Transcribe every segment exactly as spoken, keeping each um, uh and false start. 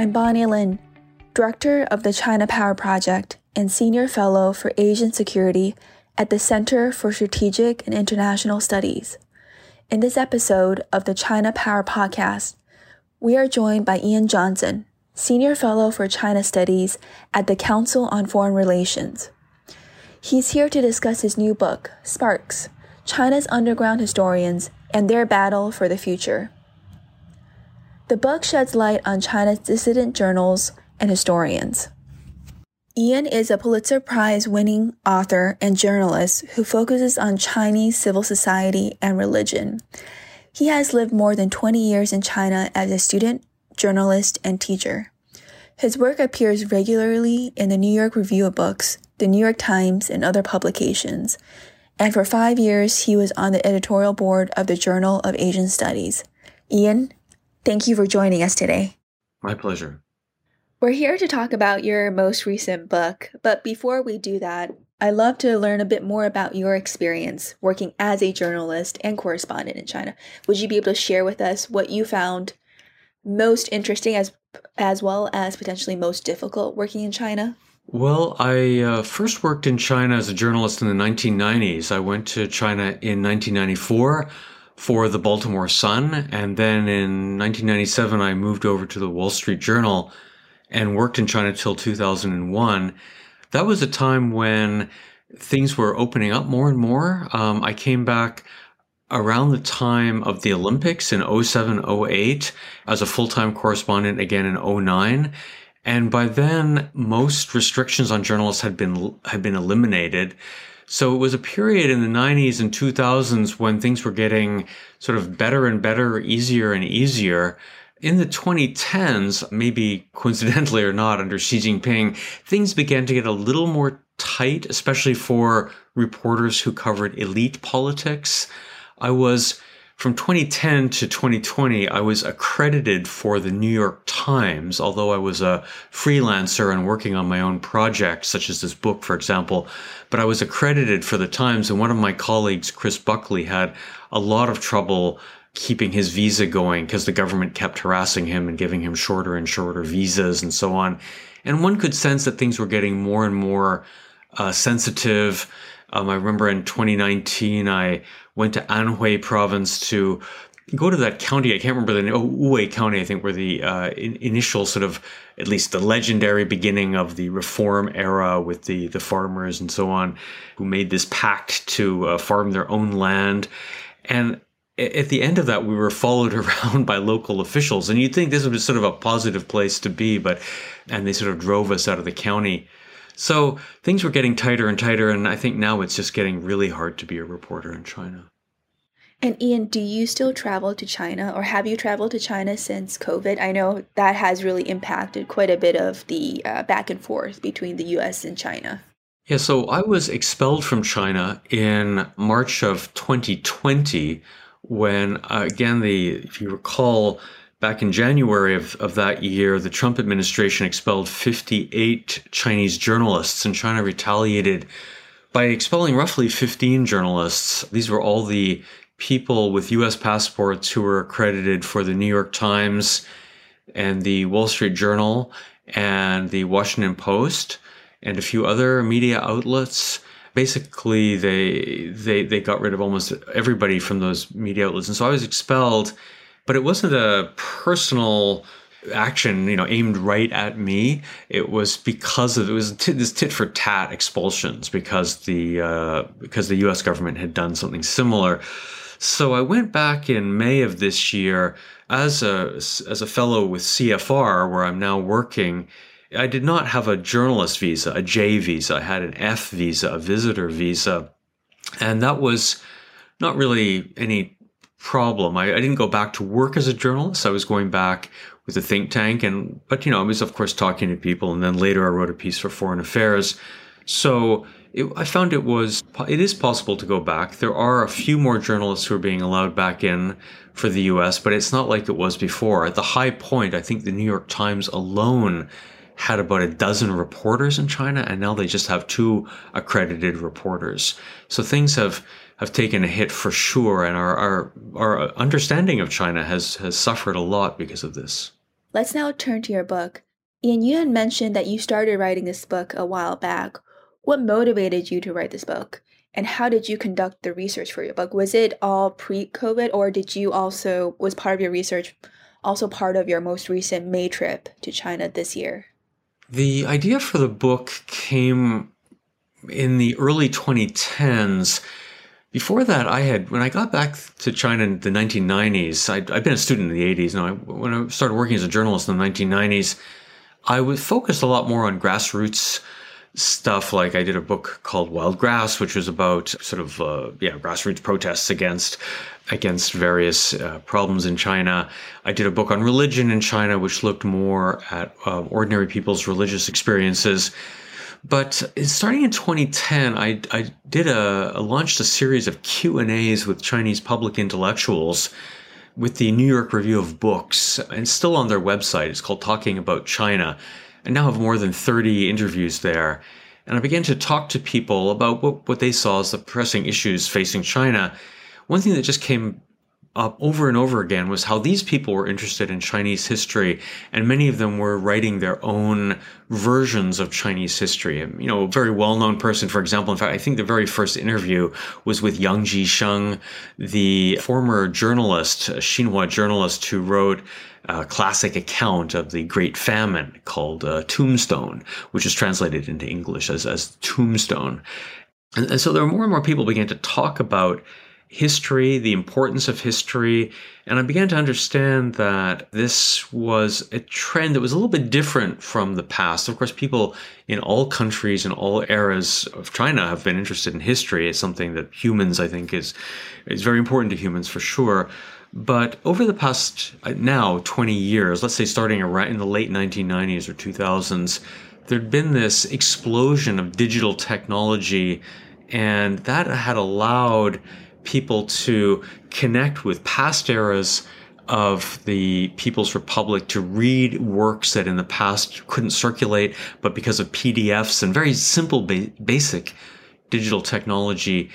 I'm Bonnie Lin, Director of the China Power Project and Senior Fellow for Asian Security at the Center for Strategic and International Studies. In this episode of the China Power Podcast, we are joined by Ian Johnson, Senior Fellow for China Studies at the Council on Foreign Relations. He's here to discuss his new book, Sparks: China's Underground Historians and Their Battle for the Future. The book sheds light on China's dissident journals and historians. Ian is a Pulitzer Prize-winning author and journalist who focuses on Chinese civil society and religion. He has lived more than twenty years in China as a student, journalist, and teacher. His work appears regularly in the New York Review of Books, the New York Times, and other publications. And for five years, he was on the editorial board of the Journal of Asian Studies. Ian, thank you for joining us today. My pleasure. We're here to talk about your most recent book, but before we do that, I'd love to learn a bit more about your experience working as a journalist and correspondent in China. Would you be able to share with us what you found most interesting as as well as potentially most difficult working in China? Well, I uh, first worked in China as a journalist in the nineteen nineties. I went to China in nineteen ninety-four for the Baltimore Sun, and then in nineteen ninety-seven I moved over to the Wall Street Journal and worked in China till two thousand one. That was a time when things were opening up more and more. Um, I came back around the time of the Olympics in oh seven, oh eight as a full-time correspondent again in oh nine. And by then, most restrictions on journalists had been had been eliminated. So it was a period in the nineties and two thousands when things were getting sort of better and better, easier and easier. In the twenty tens, maybe coincidentally or not, under Xi Jinping, things began to get a little more tight, especially for reporters who covered elite politics. I was, from twenty ten to twenty twenty, I was accredited for the New York Times, although I was a freelancer and working on my own projects, such as this book, for example. But I was accredited for the Times, and one of my colleagues, Chris Buckley, had a lot of trouble keeping his visa going because the government kept harassing him and giving him shorter and shorter visas and so on. And one could sense that things were getting more and more uh, sensitive. Um, I remember in twenty nineteen, I went to Anhui province to go to that county. I can't remember the name. Oh, Anhui County, I think, were the uh, in- initial sort of, at least the legendary beginning of the reform era with the, the farmers and so on, who made this pact to uh, farm their own land. And at the end of that, we were followed around by local officials. And you'd think this was sort of a positive place to be, but, and they sort of drove us out of the county. So things were getting tighter and tighter. And I think now it's just getting really hard to be a reporter in China. And Ian, do you still travel to China, or have you traveled to China since COVID? I know that has really impacted quite a bit of the uh, back and forth between the U S and China. Yeah, so I was expelled from China in March of twenty twenty. When, uh, again, the if you recall, back in January of, of that year, the Trump administration expelled fifty-eight Chinese journalists, and China retaliated by expelling roughly fifteen journalists. These were all the people with U S passports who were accredited for the New York Times and the Wall Street Journal and the Washington Post and a few other media outlets. Basically, they, they they got rid of almost everybody from those media outlets. And so I was expelled, but it wasn't a personal action, you know, aimed right at me. It was because of, it was t- this tit for tat expulsions because the, uh, because the U S government had done something similar. So I went back in May of this year as a, as a fellow with C F R, where I'm now working. I did not have a journalist visa, a J visa. I had an F visa, a visitor visa. And that was not really any problem. I, I didn't go back to work as a journalist. I was going back with a think tank. and But, you know, I was, of course, talking to people. And then later I wrote a piece for Foreign Affairs. So it, I found it was, it is possible to go back. There are a few more journalists who are being allowed back in for the U S, but it's not like it was before. At the high point, I think the New York Times alone had about a dozen reporters in China, and now they just have two accredited reporters. So things have, have taken a hit for sure, and our, our our understanding of China has has suffered a lot because of this. Let's now turn to your book. Ian, you had mentioned that you started writing this book a while back. What motivated you to write this book? And how did you conduct the research for your book? Was it all pre-COVID, or did you also, was part of your research also part of your most recent May trip to China this year? The idea for the book came in the early twenty tens. Before that, I had, when I got back to China in the nineteen nineties, I'd, I'd been a student in the eighties. Now, I, when I started working as a journalist in the nineteen nineties, I was focused a lot more on grassroots stuff. Like I did a book called Wild Grass, which was about sort of uh, yeah grassroots protests against against various uh, problems in China. I did a book on religion in China, which looked more at uh, ordinary people's religious experiences. But starting in twenty ten, I, I did a, I launched a series of Q and A's with Chinese public intellectuals with the New York Review of Books, and still on their website. It's called Talking About China. I now have more than thirty interviews there. And I began to talk to people about what, what they saw as the pressing issues facing China. One thing that just came up over and over again was how these people were interested in Chinese history, and many of them were writing their own versions of Chinese history. And, you know, a very well-known person, for example, in fact, I think the very first interview was with Yang Jisheng, the former journalist, Xinhua journalist, who wrote a classic account of the Great Famine called uh, Tombstone, which is translated into English as, as Tombstone. And, and so there were more and more people began to talk about history, the importance of history. And I began to understand that this was a trend that was a little bit different from the past. Of course, people in all countries and all eras of China have been interested in history. It's something that humans, I think, is, is very important to humans for sure. But over the past now twenty years, let's say starting around in the late nineteen nineties or two thousands, there'd been this explosion of digital technology, and that had allowed people to connect with past eras of the People's Republic, to read works that in the past couldn't circulate, but because of P D Fs and very simple ba- basic digital technology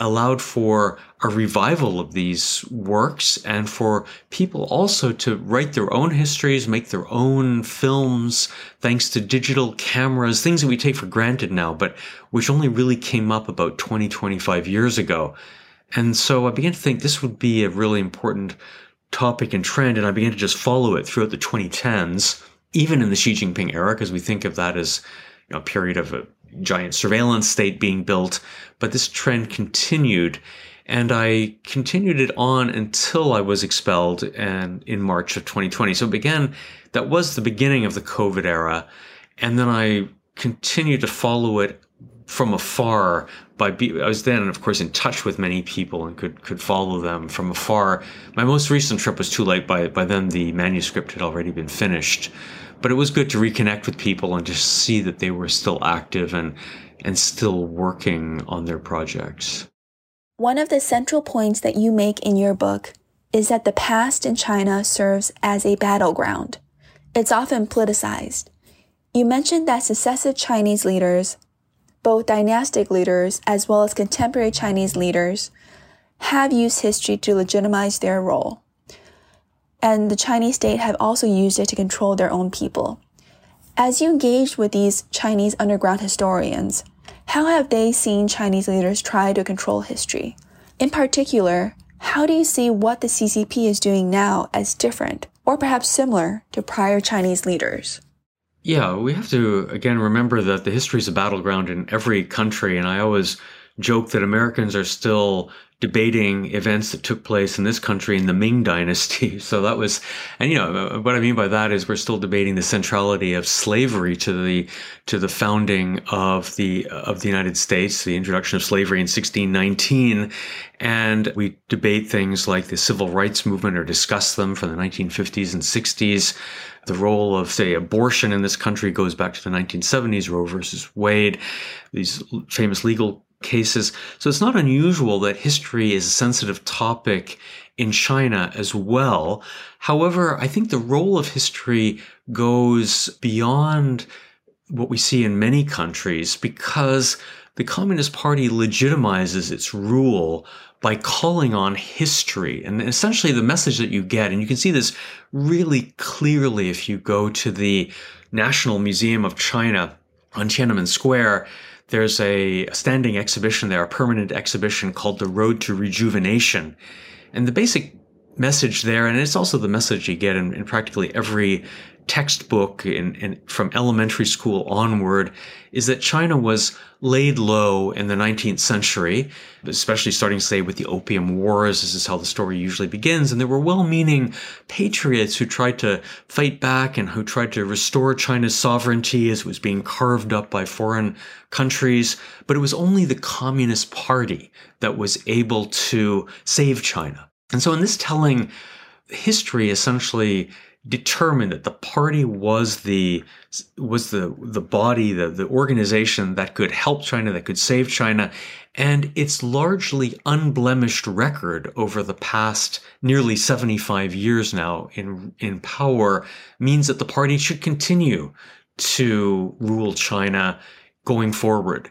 allowed for a revival of these works, and for people also to write their own histories, make their own films, thanks to digital cameras, things that we take for granted now, but which only really came up about twenty, twenty-five years ago. And so I began to think this would be a really important topic and trend, and I began to just follow it throughout the twenty tens, even in the Xi Jinping era, because we think of that as, you know, a period of a giant surveillance state being built. But this trend continued, and I continued it on until I was expelled and in March of twenty twenty. So it began, that was the beginning of the COVID era, and then I continued to follow it from afar. By be, I was then, of course, in touch with many people and could could follow them from afar. My most recent trip was too late. By by then, the manuscript had already been finished, but it was good to reconnect with people and just see that they were still active and and still working on their projects. One of the central points that you make in your book is that the past in China serves as a battleground. It's often politicized. You mentioned that successive Chinese leaders, both dynastic leaders as well as contemporary Chinese leaders, have used history to legitimize their role. And the Chinese state have also used it to control their own people. As you engaged with these Chinese underground historians, how have they seen Chinese leaders try to control history? In particular, how do you see what the C C P is doing now as different, or perhaps similar, to prior Chinese leaders? Yeah, we have to, again, remember that the history is a battleground in every country. And I always joke that Americans are still debating events that took place in this country in the Ming Dynasty. So that was, and you know, what I mean by that is we're still debating the centrality of slavery to the, to the founding of the, of the United States, the introduction of slavery in sixteen nineteen. And we debate things like the civil rights movement, or discuss them, from the nineteen fifties and sixties. The role of, say, abortion in this country goes back to the nineteen seventies, Roe versus Wade, these famous legal cases. So it's not unusual that history is a sensitive topic in China as well. However, I think the role of history goes beyond what we see in many countries, because the Communist Party legitimizes its rule by calling on history. And essentially the message that you get, and you can see this really clearly if you go to the National Museum of China on Tiananmen Square, there's a standing exhibition there, a permanent exhibition called The Road to Rejuvenation. And the basic message there, and it's also the message you get in, in practically every textbook in, in, from elementary school onward, is that China was laid low in the nineteenth century, especially starting, say, with the Opium Wars. This is how the story usually begins. And there were well-meaning patriots who tried to fight back and who tried to restore China's sovereignty as it was being carved up by foreign countries. But it was only the Communist Party that was able to save China. And so in this telling, history essentially determined that the party was the was the the body, the, the organization that could help China, that could save China. And its largely unblemished record over the past nearly seventy-five years now in in power means that the party should continue to rule China going forward.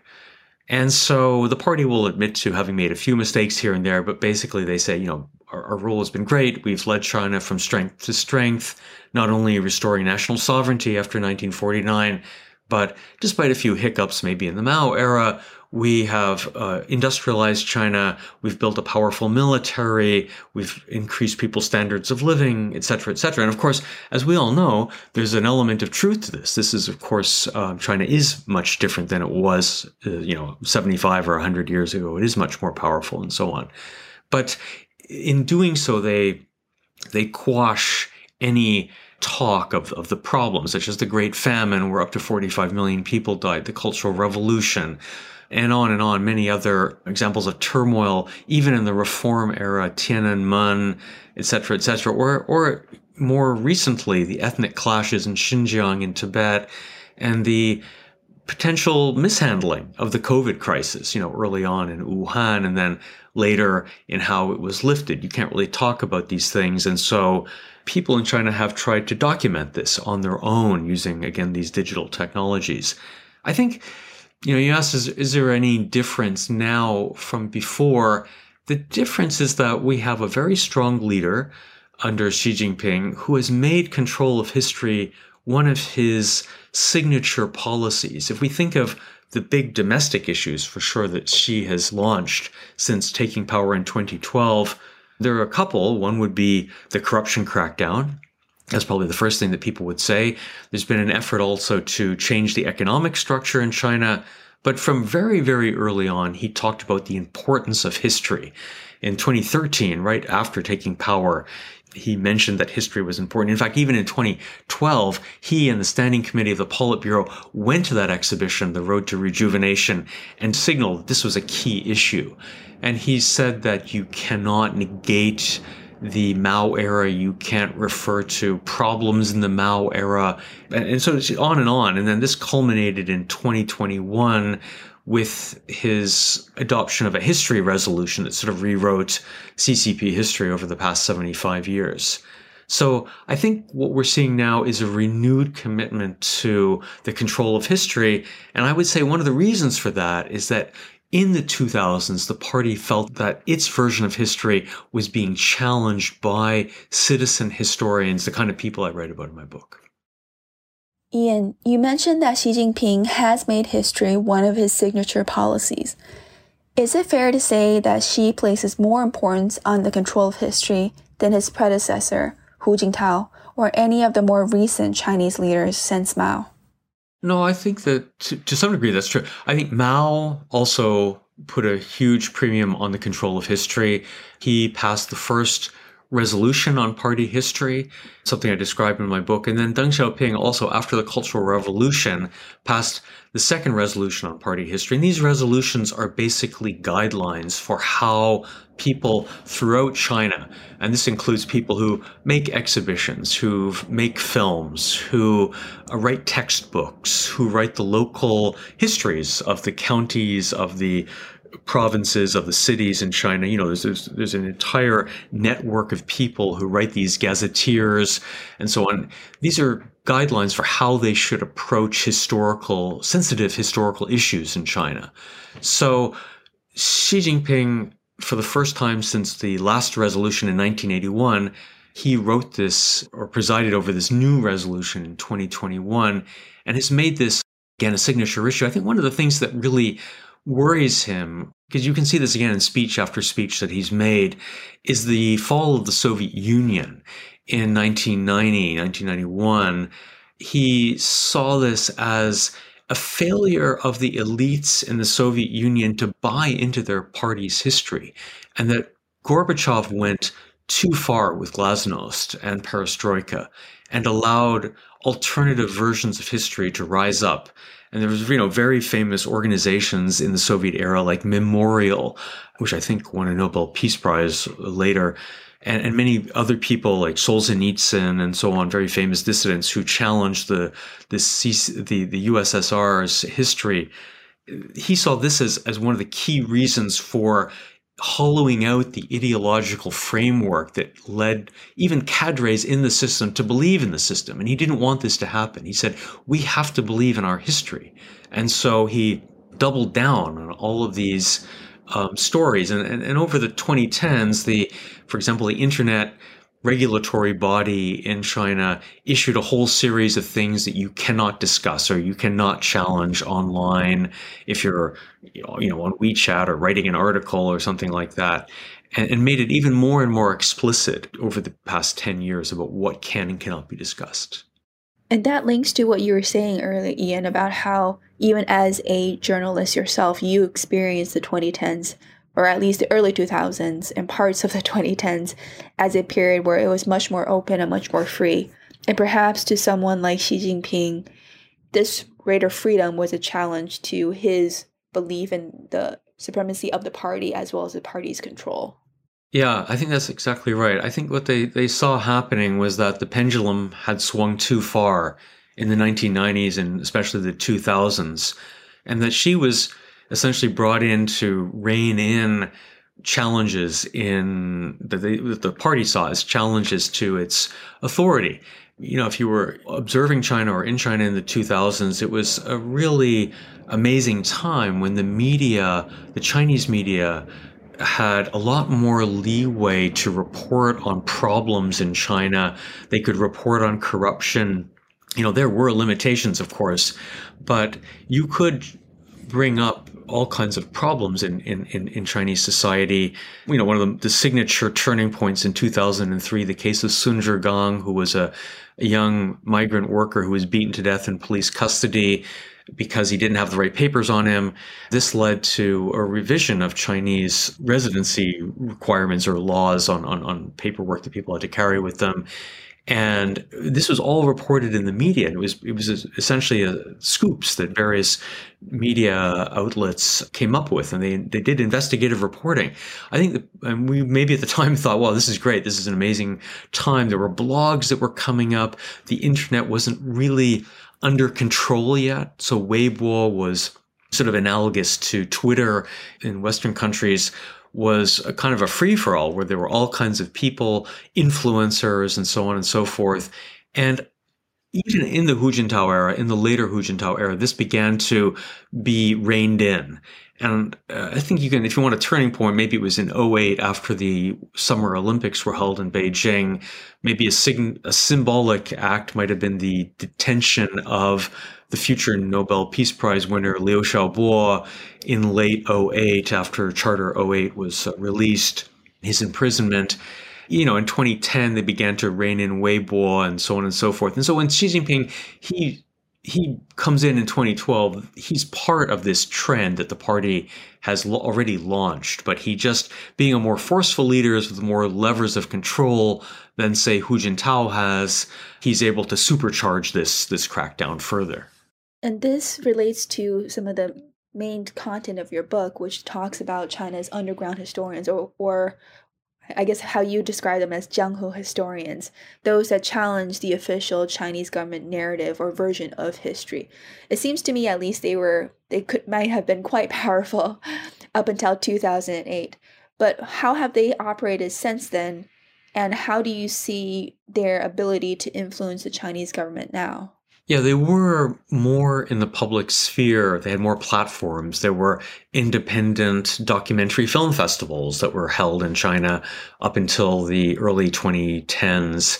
And so the party will admit to having made a few mistakes here and there, but basically they say, you know, our, our rule has been great. We've led China from strength to strength, not only restoring national sovereignty after nineteen forty-nine, but despite a few hiccups, maybe in the Mao era, we have uh, industrialized China. We've built a powerful military. We've increased people's standards of living, et cetera, et cetera. And of course, as we all know, there's an element of truth to this. This is, of course, um, China is much different than it was, uh, you know, seventy-five or one hundred years ago. It is much more powerful and so on. But in doing so, they they quash any talk of, of the problems, such as the Great Famine, where up to forty-five million people died, the Cultural Revolution, and on and on, many other examples of turmoil, even in the reform era, Tiananmen, et cetera, et cetera, or, or more recently, the ethnic clashes in Xinjiang and Tibet, and the potential mishandling of the COVID crisis, you know, early on in Wuhan, and then later in how it was lifted. You can't really talk about these things. And so people in China have tried to document this on their own using, again, these digital technologies. I think, you know, you asked, is, is there any difference now from before? The difference is that we have a very strong leader under Xi Jinping who has made control of history one of his signature policies. If we think of the big domestic issues, for sure, that Xi has launched since taking power in twenty twelve, there are a couple. One would be the corruption crackdown. That's probably the first thing that people would say. There's been an effort also to change the economic structure in China. But from very, very early on, he talked about the importance of history. In twenty thirteen, right after taking power, he mentioned that history was important. In fact, even in twenty twelve, he and the Standing Committee of the Politburo went to that exhibition, The Road to Rejuvenation, and signaled that this was a key issue. And he said that you cannot negate the Mao era, you can't refer to problems in the Mao era, and, and so it's on and on. And then this culminated in twenty twenty-one with his adoption of a history resolution that sort of rewrote C C P history over the past seventy-five years. So I think what we're seeing now is a renewed commitment to the control of history. And I would say one of the reasons for that is that in the two thousands, the party felt that its version of history was being challenged by citizen historians, the kind of people I write about in my book. Ian, you mentioned that Xi Jinping has made history one of his signature policies. Is it fair to say that Xi places more importance on the control of history than his predecessor, Hu Jintao, or any of the more recent Chinese leaders since Mao? No, I think that to, to some degree that's true. I think Mao also put a huge premium on the control of history. He passed the first resolution on party history, something I describe in my book. And then Deng Xiaoping also, after the Cultural Revolution, passed the second resolution on party history. And these resolutions are basically guidelines for how people throughout China, and this includes people who make exhibitions, who make films, who write textbooks, who write the local histories of the counties, of the provinces, of the cities in China. You know, there's, there's there's an entire network of people who write these gazetteers and so on. These are guidelines for how they should approach historical, sensitive historical issues in China. So Xi Jinping for the first time since the last resolution in nineteen eighty-one, he wrote this or presided over this new resolution in twenty twenty-one and has made this, again, a signature issue. I think one of the things that really worries him, because you can see this again in speech after speech that he's made, is the fall of the Soviet Union in nineteen ninety, nineteen ninety-one. He saw this as a failure of the elites in the Soviet Union to buy into their party's history, and that Gorbachev went too far with Glasnost and Perestroika and allowed alternative versions of history to rise up. And there was, you know, very famous organizations in the Soviet era like Memorial, which I think won a Nobel Peace Prize later, and, and many other people like Solzhenitsyn and so on, very famous dissidents who challenged the the, the, the U S S R's history. He saw this as, as one of the key reasons for hollowing out the ideological framework that led even cadres in the system to believe in the system. And he didn't want this to happen. He said, we have to believe in our history. And so he doubled down on all of these um, stories. And, and, and over the twenty tens, the, for example, the internet regulatory body in China issued a whole series of things that you cannot discuss or you cannot challenge online if you're, you know, on WeChat or writing an article or something like that, and, and made it even more and more explicit over the past ten years about what can and cannot be discussed. And that links to what you were saying earlier, Ian, about how even as a journalist yourself, you experienced the twenty tens, or at least the early two thousands and parts of the twenty tens, as a period where it was much more open and much more free. And perhaps to someone like Xi Jinping, this greater freedom was a challenge to his belief in the supremacy of the party as well as the party's control. Yeah, I think that's exactly right. I think what they, they saw happening was that the pendulum had swung too far in the nineteen nineties and especially the two thousands, and that Xi was essentially brought in to rein in challenges in that the party saw as challenges to its authority. You know, if you were observing China or in China in the two thousands, it was a really amazing time when the media, the Chinese media, had a lot more leeway to report on problems in China. They could report on corruption. You know, there were limitations, of course, but you could bring up all kinds of problems in, in, in, in Chinese society. You know, one of the, the signature turning points in two thousand three, the case of Sun Zhigang, who was a, a young migrant worker who was beaten to death in police custody because he didn't have the right papers on him. This led to a revision of Chinese residency requirements or laws on, on, on paperwork that people had to carry with them. And this was all reported in the media. It was it was essentially a scoops that various media outlets came up with, and they they did investigative reporting. I think that, and we maybe at the time thought, wow, this is great. This is an amazing time. There were blogs that were coming up. The internet wasn't really under control yet. So Weibo was sort of analogous to Twitter in Western countries, was a kind of a free-for-all where there were all kinds of people, influencers, and so on and so forth. And even in the Hu Jintao era, in the later Hu Jintao era, this began to be reined in. And uh, I think you can, if you want a turning point, maybe it was in oh eight after the Summer Olympics were held in Beijing. Maybe a, sign, a symbolic act might have been the detention of the future Nobel Peace Prize winner Liu Xiaobo in late oh eight after Charter oh eight was released, his imprisonment. You know, in twenty ten, they began to rein in Weibo and so on and so forth. And so when Xi Jinping, he he comes in in twenty twelve, he's part of this trend that the party has already launched, but he just being a more forceful leader with more levers of control than, say, Hu Jintao has, he's able to supercharge this, this crackdown further. And this relates to some of the main content of your book, which talks about China's underground historians, or, or I guess how you describe them as Jianghu historians, those that challenge the official Chinese government narrative or version of history. It seems to me, at least, they were they could might have been quite powerful up until two thousand eight. But how have they operated since then, and how do you see their ability to influence the Chinese government now? Yeah, they were more in the public sphere. They had more platforms. There were independent documentary film festivals that were held in China up until the early twenty tens.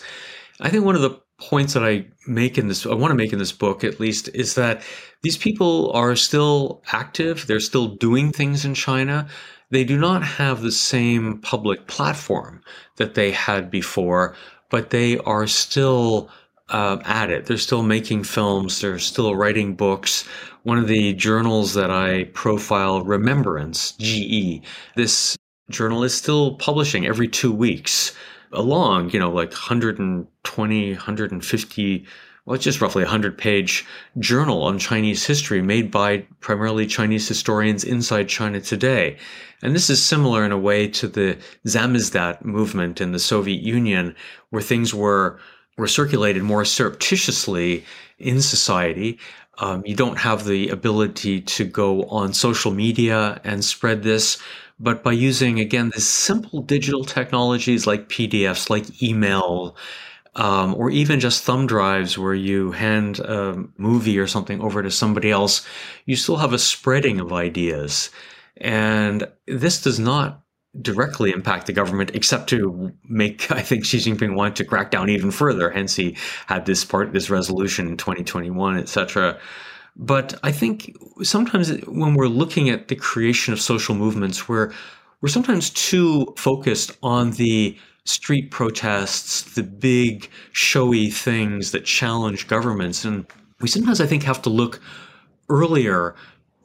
I think one of the points that I make in this, I want to make in this book at least, is that these people are still active. They're still doing things in China. They do not have the same public platform that they had before, but they are still uh, at it. They're still making films. They're still writing books. One of the journals that I profile, Remembrance, G E, this journal is still publishing every two weeks. Along, you know, like one hundred twenty, one hundred fifty, well, it's just roughly a one hundred page journal on Chinese history made by primarily Chinese historians inside China today. And this is similar in a way to the Zamizdat movement in the Soviet Union, where things were, were circulated more surreptitiously in society. Um, you don't have the ability to go on social media and spread this. But by using, again, these simple digital technologies like P D Fs, like email, um, or even just thumb drives where you hand a movie or something over to somebody else, you still have a spreading of ideas. And this does not directly impact the government, except to make, I think, Xi Jinping want to crack down even further. Hence, he had this part, this resolution in twenty twenty-one, et cetera. But I think sometimes when we're looking at the creation of social movements, we're, we're sometimes too focused on the street protests, the big showy things that challenge governments. And we sometimes, I think, have to look earlier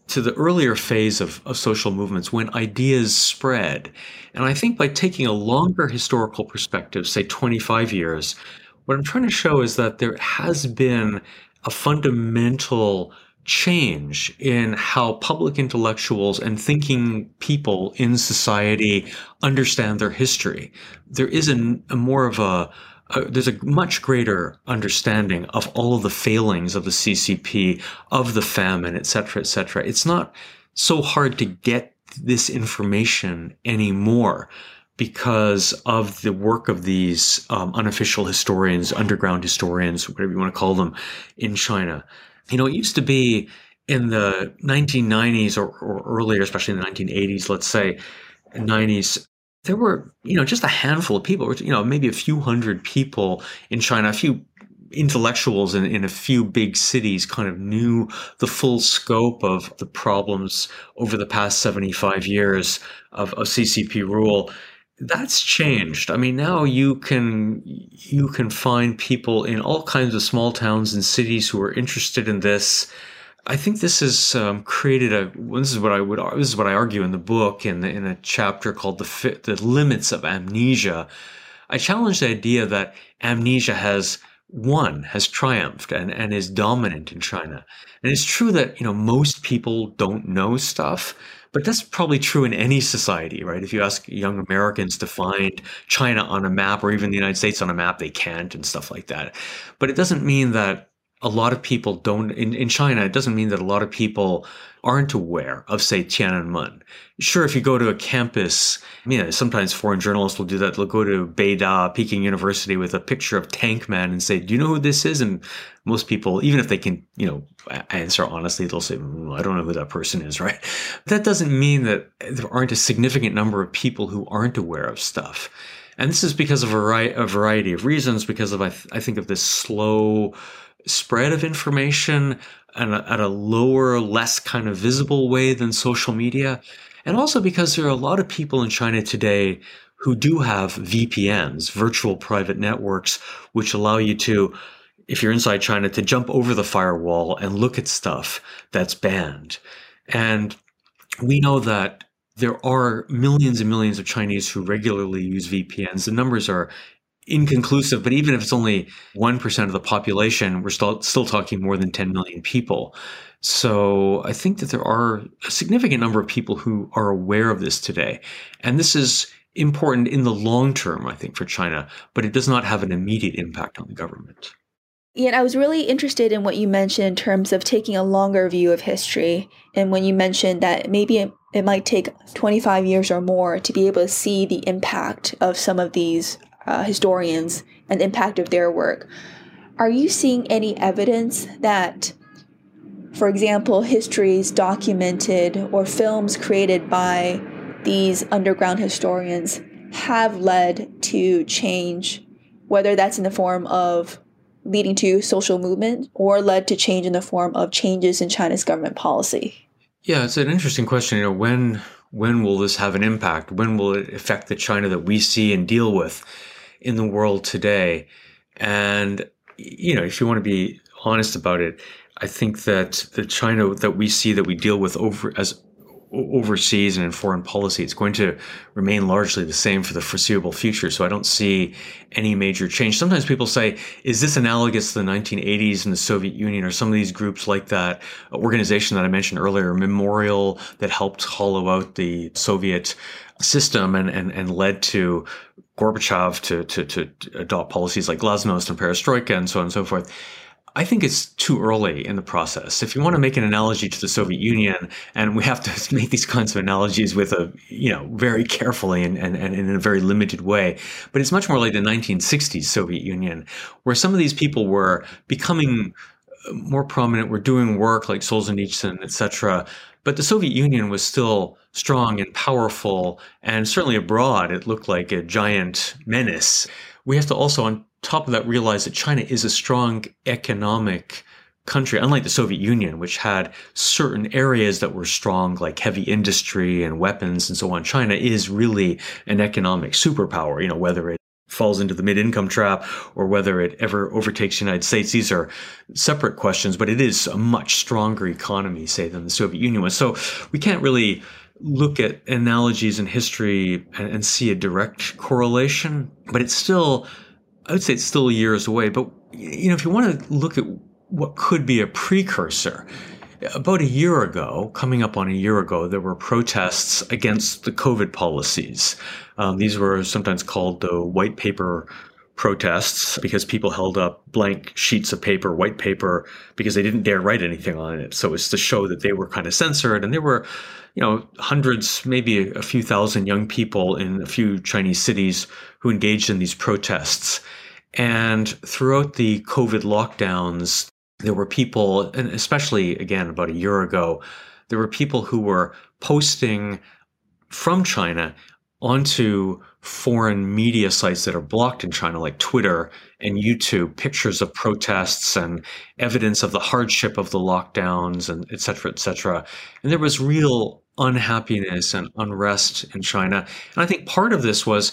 to the earlier phase of, of social movements when ideas spread. And I think by taking a longer historical perspective, say twenty-five years, what I'm trying to show is that there has been a fundamental change in how public intellectuals and thinking people in society understand their history. There is a, a more of a, a, there's a much greater understanding of all of the failings of the C C P, of the famine, et cetera, et cetera. It's not so hard to get this information anymore because of the work of these um, unofficial historians, underground historians, whatever you want to call them, in China. You know, it used to be in the nineteen nineties or, or earlier, especially in the nineteen eighties, let's say, nineties, there were, you know, just a handful of people, you know, maybe a few hundred people in China, a few intellectuals in, in a few big cities kind of knew the full scope of the problems over the past seventy-five years of, of C C P rule. That's changed. I mean, now you can you can find people in all kinds of small towns and cities who are interested in this. I think this has um, created a. This is what I would. This is what I argue in the book in the, in a chapter called the the limits of amnesia. I challenge the idea that amnesia has won, has triumphed, and and is dominant in China. And it's true that you know most people don't know stuff. But that's probably true in any society, right? If you ask young Americans to find China on a map or even the United States on a map, they can't and stuff like that. But it doesn't mean that a lot of people don't, in, in China, it doesn't mean that a lot of people aren't aware of, say, Tiananmen. Sure, if you go to a campus, you know, sometimes foreign journalists will do that. They'll go to Beida, Peking University, with a picture of Tank Man and say, do you know who this is? And most people, even if they can, you know, answer honestly, they'll say, mm, I don't know who that person is, right? That doesn't mean that there aren't a significant number of people who aren't aware of stuff. And this is because of a variety of reasons, because of, I, th- I think, of this slow spread of information and at a lower, less kind of visible way than social media. And also because there are a lot of people in China today who do have V P Ns, virtual private networks, which allow you to, if you're inside China, to jump over the firewall and look at stuff that's banned. And we know that there are millions and millions of Chinese who regularly use V P Ns. The numbers are inconclusive, but even if it's only one percent of the population, we're still, still talking more than ten million people. So I think that there are a significant number of people who are aware of this today. And this is important in the long term, I think, for China, but it does not have an immediate impact on the government. Ian, I was really interested in what you mentioned in terms of taking a longer view of history. And when you mentioned that maybe it, it might take twenty-five years or more to be able to see the impact of some of these Uh, historians and the impact of their work. Are you seeing any evidence that, for example, histories documented or films created by these underground historians have led to change, whether that's in the form of leading to social movement or led to change in the form of changes in China's government policy? Yeah, it's an interesting question. You know, when when will this have an impact? When will it affect the China that we see and deal with in the world today? And, you know, if you want to be honest about it, I think that the China that we see, that we deal with over as overseas and in foreign policy, it's going to remain largely the same for the foreseeable future. So I don't see any major change. Sometimes people say, is this analogous to the nineteen eighties and the Soviet Union, or some of these groups like that organization that I mentioned earlier, Memorial, that helped hollow out the Soviet system and, and, and led to Gorbachev to, to, to adopt policies like Glasnost and Perestroika and so on and so forth? I think it's too early in the process. If you want to make an analogy to the Soviet Union, and we have to make these kinds of analogies with a, you know, very carefully and, and, and in a very limited way, but it's much more like the nineteen sixties Soviet Union, where some of these people were becoming more prominent, were doing work like Solzhenitsyn, et cetera. But the Soviet Union was still strong and powerful, and certainly abroad, it looked like a giant menace. We have to also, on top of that, realize that China is a strong economic country, unlike the Soviet Union, which had certain areas that were strong, like heavy industry and weapons and so on. China is really an economic superpower, you know, whether it falls into the mid-income trap or whether it ever overtakes the United States. These are separate questions, but it is a much stronger economy, say, than the Soviet Union was. So we can't really look at analogies in history and, and see a direct correlation, but it's still, I would say it's still years away. But, you know, if you want to look at what could be a precursor, about a year ago, coming up on a year ago, there were protests against the COVID policies. Um, these were sometimes called the white paper protests, because people held up blank sheets of paper, white paper, because they didn't dare write anything on it. So it's to show that they were kind of censored. And there were, you know, hundreds, maybe a few thousand young people in a few Chinese cities who engaged in these protests. And throughout the COVID lockdowns, there were people, and especially, again, about a year ago, there were people who were posting from China onto foreign media sites that are blocked in China, like Twitter and YouTube, pictures of protests and evidence of the hardship of the lockdowns, and et cetera, et cetera. And there was real unhappiness and unrest in China. And I think part of this was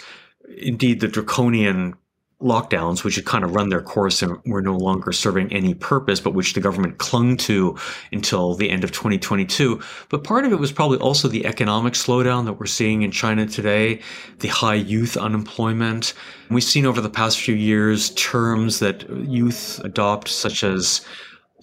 indeed the draconian lockdowns, which had kind of run their course and were no longer serving any purpose, but which the government clung to until the end of twenty twenty-two. But part of it was probably also the economic slowdown that we're seeing in China today, the high youth unemployment. We've seen over the past few years terms that youth adopt, such as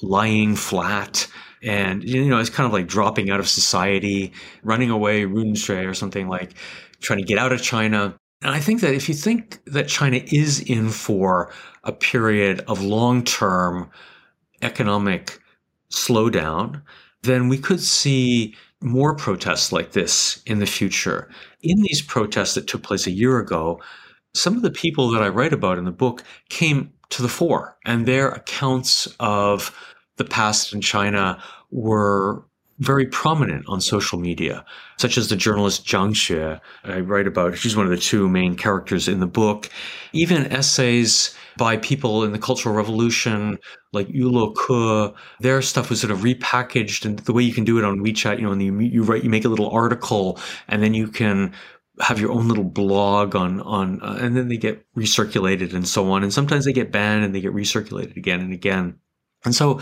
lying flat, and, you know, it's kind of like dropping out of society, running away, runestray, or something like trying to get out of China. And I think that if you think that China is in for a period of long-term economic slowdown, then we could see more protests like this in the future. In these protests that took place a year ago, some of the people that I write about in the book came to the fore, and their accounts of the past in China were very prominent on social media, such as the journalist Jiang Xue, I write about. She's one of the two main characters in the book. Even essays by people in the Cultural Revolution, like Yulo Ke, their stuff was sort of repackaged. And the way you can do it on WeChat, you know, and you, you write, you make a little article, and then you can have your own little blog on, on, uh, and then they get recirculated and so on. And sometimes they get banned and they get recirculated again and again. And so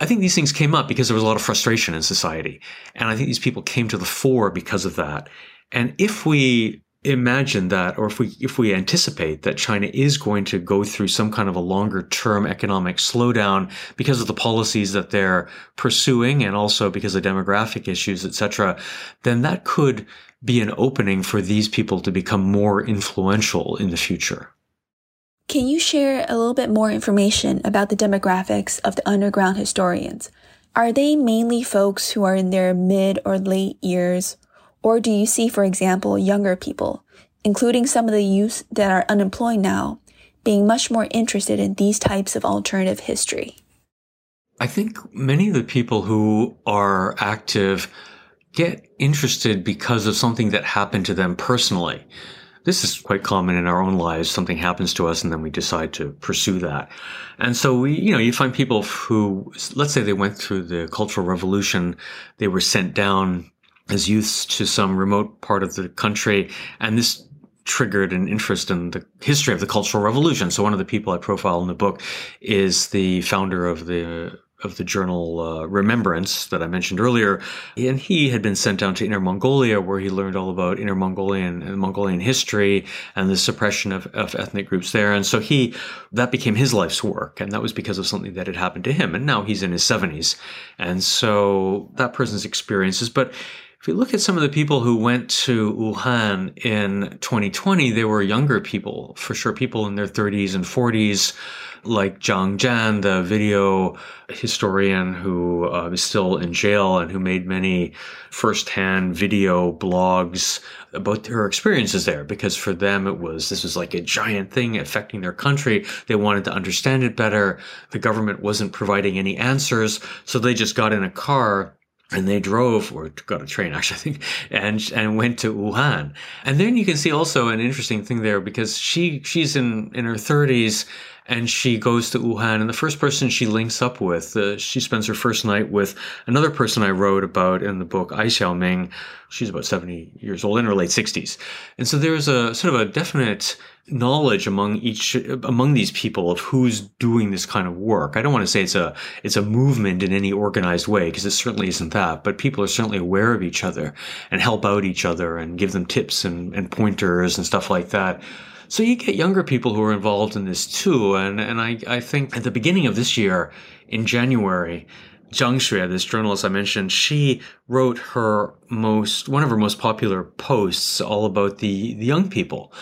I think these things came up because there was a lot of frustration in society. And I think these people came to the fore because of that. And if we imagine that, or if we if we anticipate that China is going to go through some kind of a longer-term economic slowdown because of the policies that they're pursuing and also because of demographic issues, et cetera, then that could be an opening for these people to become more influential in the future. Can you share a little bit more information about the demographics of the underground historians? Are they mainly folks who are in their mid or late years? Or do you see, for example, younger people, including some of the youth that are unemployed now, being much more interested in these types of alternative history? I think many of the people who are active get interested because of something that happened to them personally. This is quite common in our own lives. Something happens to us and then we decide to pursue that. And so we, you know, you find people who, let's say they went through the Cultural Revolution, they were sent down as youths to some remote part of the country, and this triggered an interest in the history of the Cultural Revolution. So one of the people I profile in the book is the founder of the of the journal uh, Remembrance that I mentioned earlier. And he had been sent down to Inner Mongolia, where he learned all about Inner Mongolian and Mongolian history and the suppression of, of ethnic groups there. And so he, that became his life's work. And that was because of something that had happened to him. And now he's in his seventies. And so that person's experiences. But if you look at some of the people who went to Wuhan in twenty twenty, they were younger people, for sure, people in their thirties and forties, like Zhang Zhan, the video historian who uh, is still in jail and who made many firsthand video blogs about her experiences there, because for them it was, this was like a giant thing affecting their country. They wanted to understand it better. The government wasn't providing any answers, so they just got in a car and they drove, or got a train, actually, I think, and and went to Wuhan. And then you can see also an interesting thing there, because she she's in, in her thirties, and she goes to Wuhan, and the first person she links up with, uh, she spends her first night with another person I wrote about in the book, Ai Xiaoming. She's about seventy years old, in her late sixties. And so there's a sort of a definite knowledge among each, among these people, of who's doing this kind of work. I don't want to say it's a, it's a movement in any organized way, because it certainly isn't that, but people are certainly aware of each other and help out each other and give them tips and, and pointers and stuff like that. So you get younger people who are involved in this too. And, and I, I think at the beginning of this year, in January, Jiang Xue, this journalist I mentioned, she wrote her most, one of her most popular posts all about the, the young people.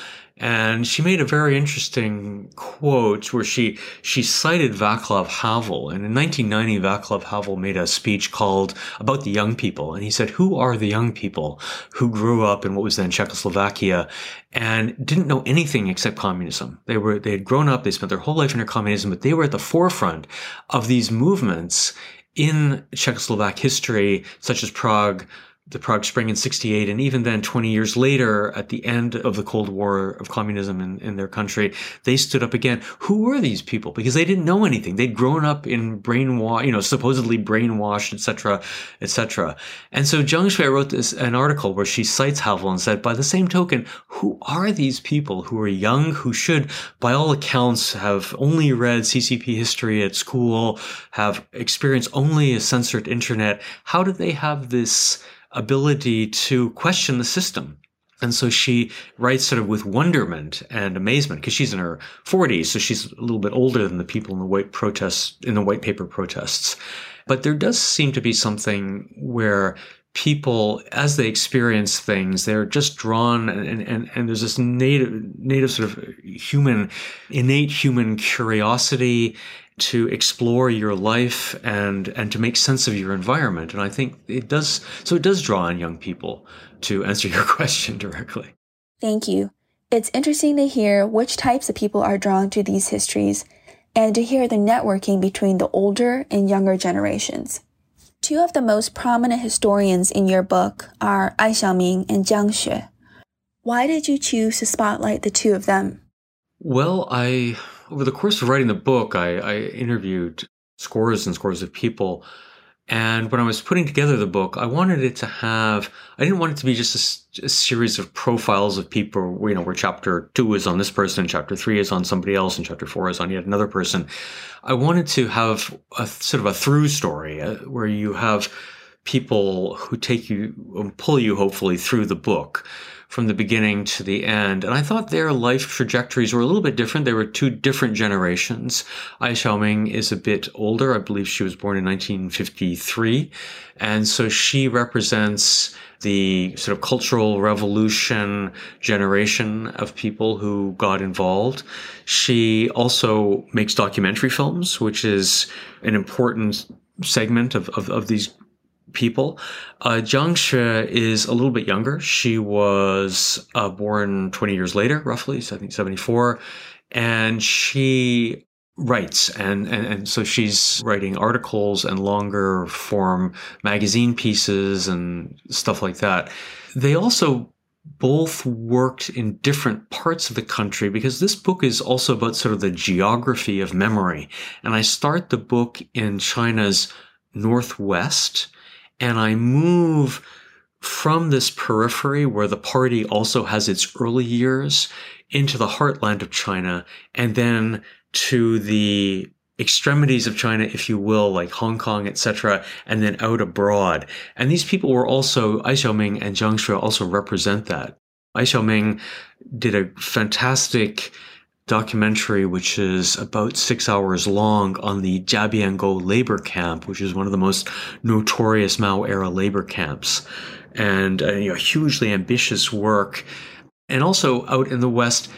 And she made a very interesting quote where she, she cited Vaclav Havel. And in nineteen ninety, Vaclav Havel made a speech called about the young people. And he said, who are the young people who grew up in what was then Czechoslovakia and didn't know anything except communism? They were, they had grown up, they spent their whole life under communism, but they were at the forefront of these movements in Czechoslovak history, such as Prague, the Prague Spring in sixty-eight, and even then twenty years later, at the end of the Cold War of communism in, in their country, they stood up again. Who were these people? Because they didn't know anything. They'd grown up in brainwash, you know, supposedly brainwashed, et cetera, et cetera. And so Jiang Xue wrote this, an article where she cites Havel and said, by the same token, who are these people who are young, who should, by all accounts, have only read C C P history at school, have experienced only a censored internet? How do they have this ability to question the system? And so she writes sort of with wonderment and amazement, because she's in her forties, so she's a little bit older than the people in the white protests, in the white paper protests. But there does seem to be something where people, as they experience things, they're just drawn, and and and there's this native native sort of human, innate human curiosity to explore your life and and to make sense of your environment. And I think it does, so it does draw on young people, to answer your question directly. Thank you. It's interesting to hear which types of people are drawn to these histories and to hear the networking between the older and younger generations. Two of the most prominent historians in your book are Ai Xiaoming and Jiang Xue. Why did you choose to spotlight the two of them? Well, I... Over the course of writing the book, I, I interviewed scores and scores of people. And when I was putting together the book, I wanted it to have, I didn't want it to be just a, a series of profiles of people, you know, where chapter two is on this person, chapter three is on somebody else, and chapter four is on yet another person. I wanted to have a sort of a through story uh, where you have people who take you and pull you, hopefully, through the book, from the beginning to the end. And I thought their life trajectories were a little bit different. They were two different generations. Ai Xiaoming is a bit older. I believe she was born in nineteen fifty-three. And so she represents the sort of Cultural Revolution generation of people who got involved. She also makes documentary films, which is an important segment of, of, of these people. Uh, Jiang Xue is a little bit younger. She was uh, born twenty years later, roughly, so I think seventy-four. And she writes, and, and, and so she's writing articles and longer form magazine pieces and stuff like that. They also both worked in different parts of the country, because this book is also about sort of the geography of memory. And I start the book in China's northwest, and I move from this periphery where the party also has its early years into the heartland of China, and then to the extremities of China, if you will, like Hong Kong, et cetera, and then out abroad. And these people were also, Ai Xiaoming and Jiang Xue also represent that. Ai Xiaoming did a fantastic documentary, which is about six hours long, on the Jiabiango labor camp, which is one of the most notorious Mao era labor camps, and uh, you know, hugely ambitious work. And also out in the West,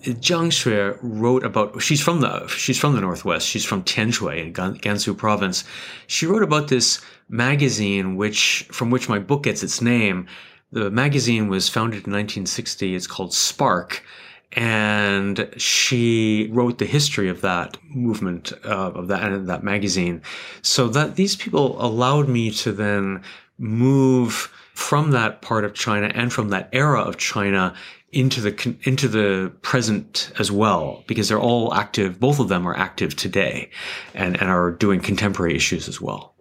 Jiang Xue wrote about, she's from the, she's from the Northwest, she's from Tianshui in Gansu province. She wrote about this magazine, which, from which my book gets its name. The magazine was founded in nineteen sixty. It's called Spark. And she wrote the history of that movement, uh, of that, and that magazine. So that these people allowed me to then move from that part of China and from that era of China into the, into the present as well, because they're all active. Both of them are active today and, and are doing contemporary issues as well.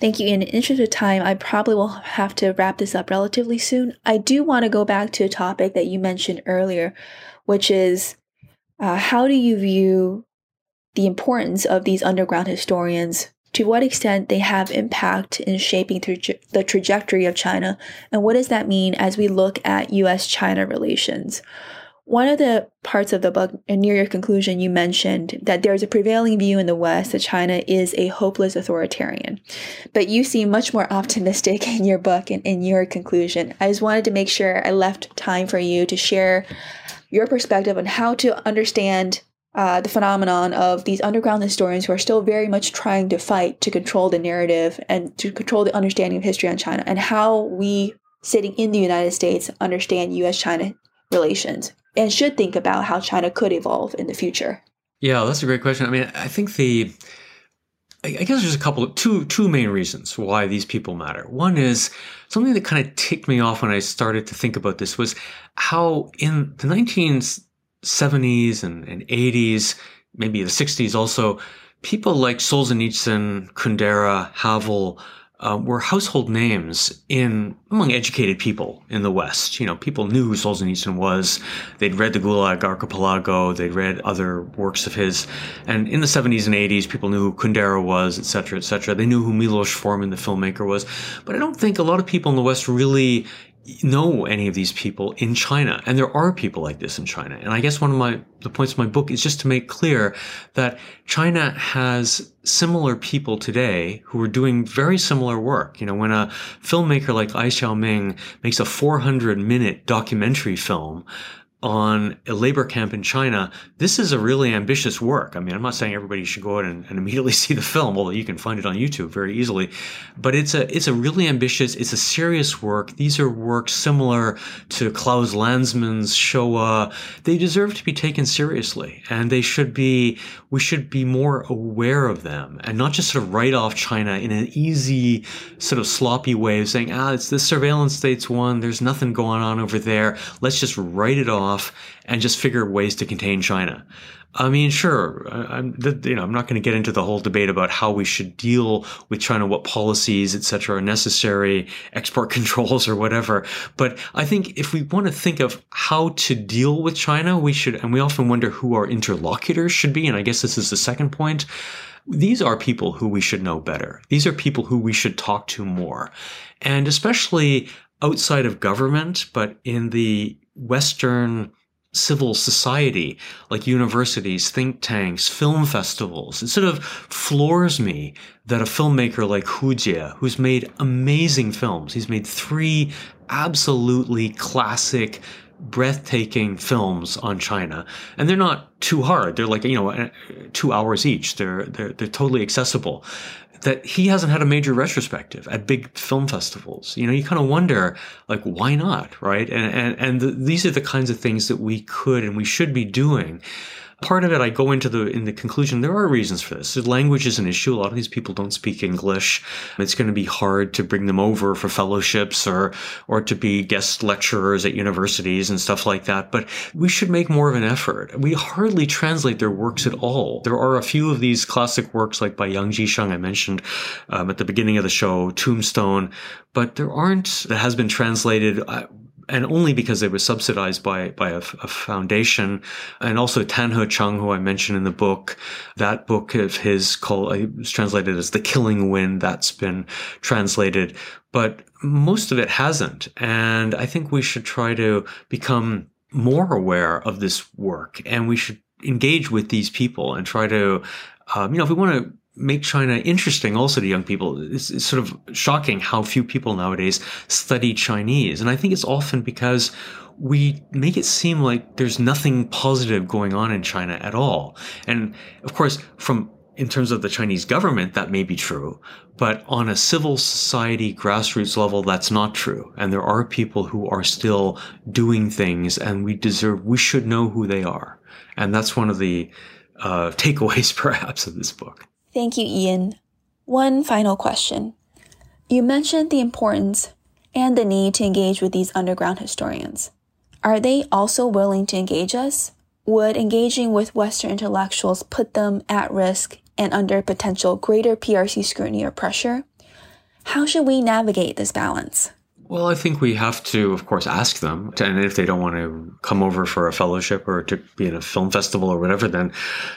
Thank you. In the interest of time, I probably will have to wrap this up relatively soon. I do want to go back to a topic that you mentioned earlier, which is uh, how do you view the importance of these underground historians? To what extent they have impact in shaping the trajectory of China? And what does that mean as we look at U S China relations? One of the parts of the book, near your conclusion, you mentioned that there's a prevailing view in the West that China is a hopeless authoritarian. But you seem much more optimistic in your book and in your conclusion. I just wanted to make sure I left time for you to share your perspective on how to understand uh, the phenomenon of these underground historians who are still very much trying to fight to control the narrative and to control the understanding of history on China, and how we, sitting in the United States, understand U S China relations, and should think about how China could evolve in the future? Yeah, that's a great question. I mean, I think the, I guess there's a couple of, two, two main reasons why these people matter. One is something that kind of ticked me off when I started to think about this was how in the nineteen seventies and, and eighties, maybe the sixties also, people like Solzhenitsyn, Kundera, Havel, Uh, were household names in among educated people in the West. You know, people knew who Solzhenitsyn was. They'd read the Gulag Archipelago. They'd read other works of his. And in the seventies and eighties, people knew who Kundera was, et cetera, et cetera. They knew who Milos Forman, the filmmaker, was. But I don't think a lot of people in the West really know any of these people in China. And there are people like this in China. And I guess one of my, the points of my book is just to make clear that China has similar people today who are doing very similar work. You know, when a filmmaker like Ai Xiaoming makes a four hundred minute documentary film on a labor camp in China, this is a really ambitious work. I mean, I'm not saying everybody should go out and, and immediately see the film, although you can find it on YouTube very easily. But it's a it's a really ambitious, it's a serious work. These are works similar to Klaus Landsmann's Shoah. They deserve to be taken seriously, and they should be, we should be more aware of them and not just sort of write off China in an easy, sort of sloppy way of saying, ah, it's this surveillance state's one, there's nothing going on over there, let's just write it off. Off and just figure ways to contain China. I mean, sure, I'm, you know, I'm not going to get into the whole debate about how we should deal with China, what policies, et cetera, are necessary, export controls or whatever. But I think if we want to think of how to deal with China, we should, and we often wonder who our interlocutors should be. And I guess this is the second point. These are people who we should know better. These are people who we should talk to more. And especially outside of government, but in the Western civil society, like universities, think tanks, film festivals. It sort of floors me that a filmmaker like Hu Jie, who's made amazing films, he's made three absolutely classic, breathtaking films on China, and they're not too hard. They're like, you know, two hours each. They're they're they're totally accessible. that he hasn't had a major retrospective at big film festivals. You know, you kind of wonder, like, why not, right? And and, and the, these are the kinds of things that we could and we should be doing. Part of it, I go into the in the conclusion, there are reasons for this. Language is an issue. A lot of these people don't speak English. It's going to be hard to bring them over for fellowships or or to be guest lecturers at universities and stuff like that. But we should make more of an effort. We hardly translate their works at all. There are a few of these classic works, like by Yang Jisheng, I mentioned um, at the beginning of the show, Tombstone, but there aren't, that has been translated. Uh, And only because they were subsidized by by a, a foundation, and also Tan He Chang, who I mentioned in the book, that book of his called it was translated as "The Killing Wind." That's been translated, but most of it hasn't. And I think we should try to become more aware of this work, and we should engage with these people and try to, um, you know, if we want to make China interesting also to young people. It's, it's sort of shocking how few people nowadays study Chinese. And I think it's often because we make it seem like there's nothing positive going on in China at all. And of course, from in terms of the Chinese government, that may be true. But on a civil society grassroots level, that's not true. And there are people who are still doing things, and we deserve, we should know who they are. And that's one of the uh, takeaways, perhaps, of this book. Thank you, Ian. One final question. You mentioned the importance and the need to engage with these underground historians. Are they also willing to engage us? Would engaging with Western intellectuals put them at risk and under potential greater P R C scrutiny or pressure? How should we navigate this balance? Well, I think we have to, of course, ask them. And if they don't want to come over for a fellowship or to be in a film festival or whatever, then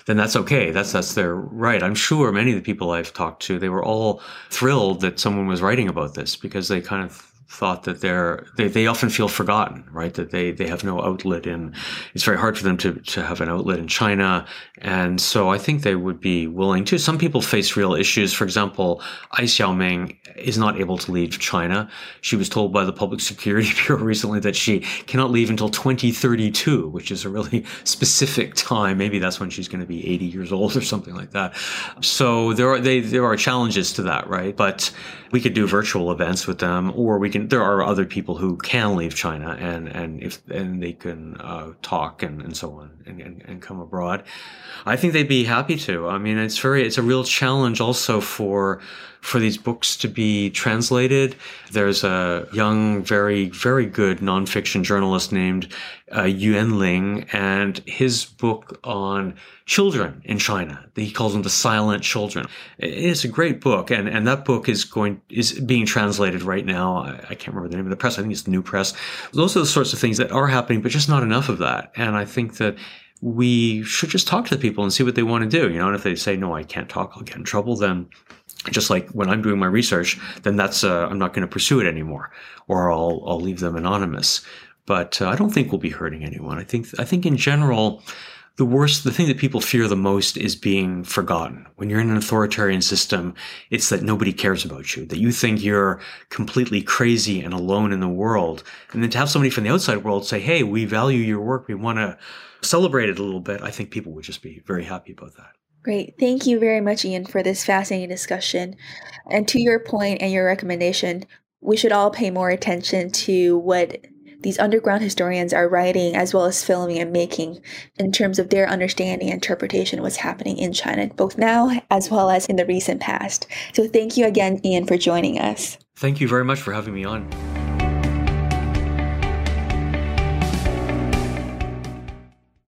then that's okay. That's that's their right. I'm sure many of the people I've talked to, they were all thrilled that someone was writing about this because they kind of thought that they're, they, they often feel forgotten, right? That they, they have no outlet in, it's very hard for them to, to have an outlet in China. And so I think they would be willing to. Some people face real issues. For example, Ai Xiaoming is not able to leave China. She was told by the Public Security Bureau recently that she cannot leave until twenty thirty-two, which is a really specific time. Maybe that's when she's going to be eighty years old or something like that. So there are, they, there are challenges to that, right? But we could do virtual events with them, or we can, there are other people who can leave China and, and if, and they can, uh, talk and, and so on and, and, and come abroad. I think they'd be happy to. I mean, it's very, it's a real challenge also for, for these books to be translated. There's a young, very, very good nonfiction journalist named uh, Yuan Ling, and his book on children in China, he calls them the silent children. It's a great book, and, and that book is going is being translated right now. I, I can't remember the name of the press. I think it's the New Press. Those are the sorts of things that are happening, but just not enough of that. And I think that we should just talk to the people and see what they want to do. You know, and if they say, no, I can't talk, I'll get in trouble, then just like when I'm doing my research, then that's, uh, I'm not going to pursue it anymore, or I'll, I'll leave them anonymous. But uh, I don't think we'll be hurting anyone. I think, I think in general, the worst, the thing that people fear the most is being forgotten. When you're in an authoritarian system, it's that nobody cares about you, that you think you're completely crazy and alone in the world. And then to have somebody from the outside world say, hey, we value your work, we want to celebrate it a little bit, I think people would just be very happy about that. Great. Thank you very much, Ian, for this fascinating discussion. And to your point and your recommendation, we should all pay more attention to what these underground historians are writing as well as filming and making in terms of their understanding and interpretation of what's happening in China, both now as well as in the recent past. So thank you again, Ian, for joining us. Thank you very much for having me on.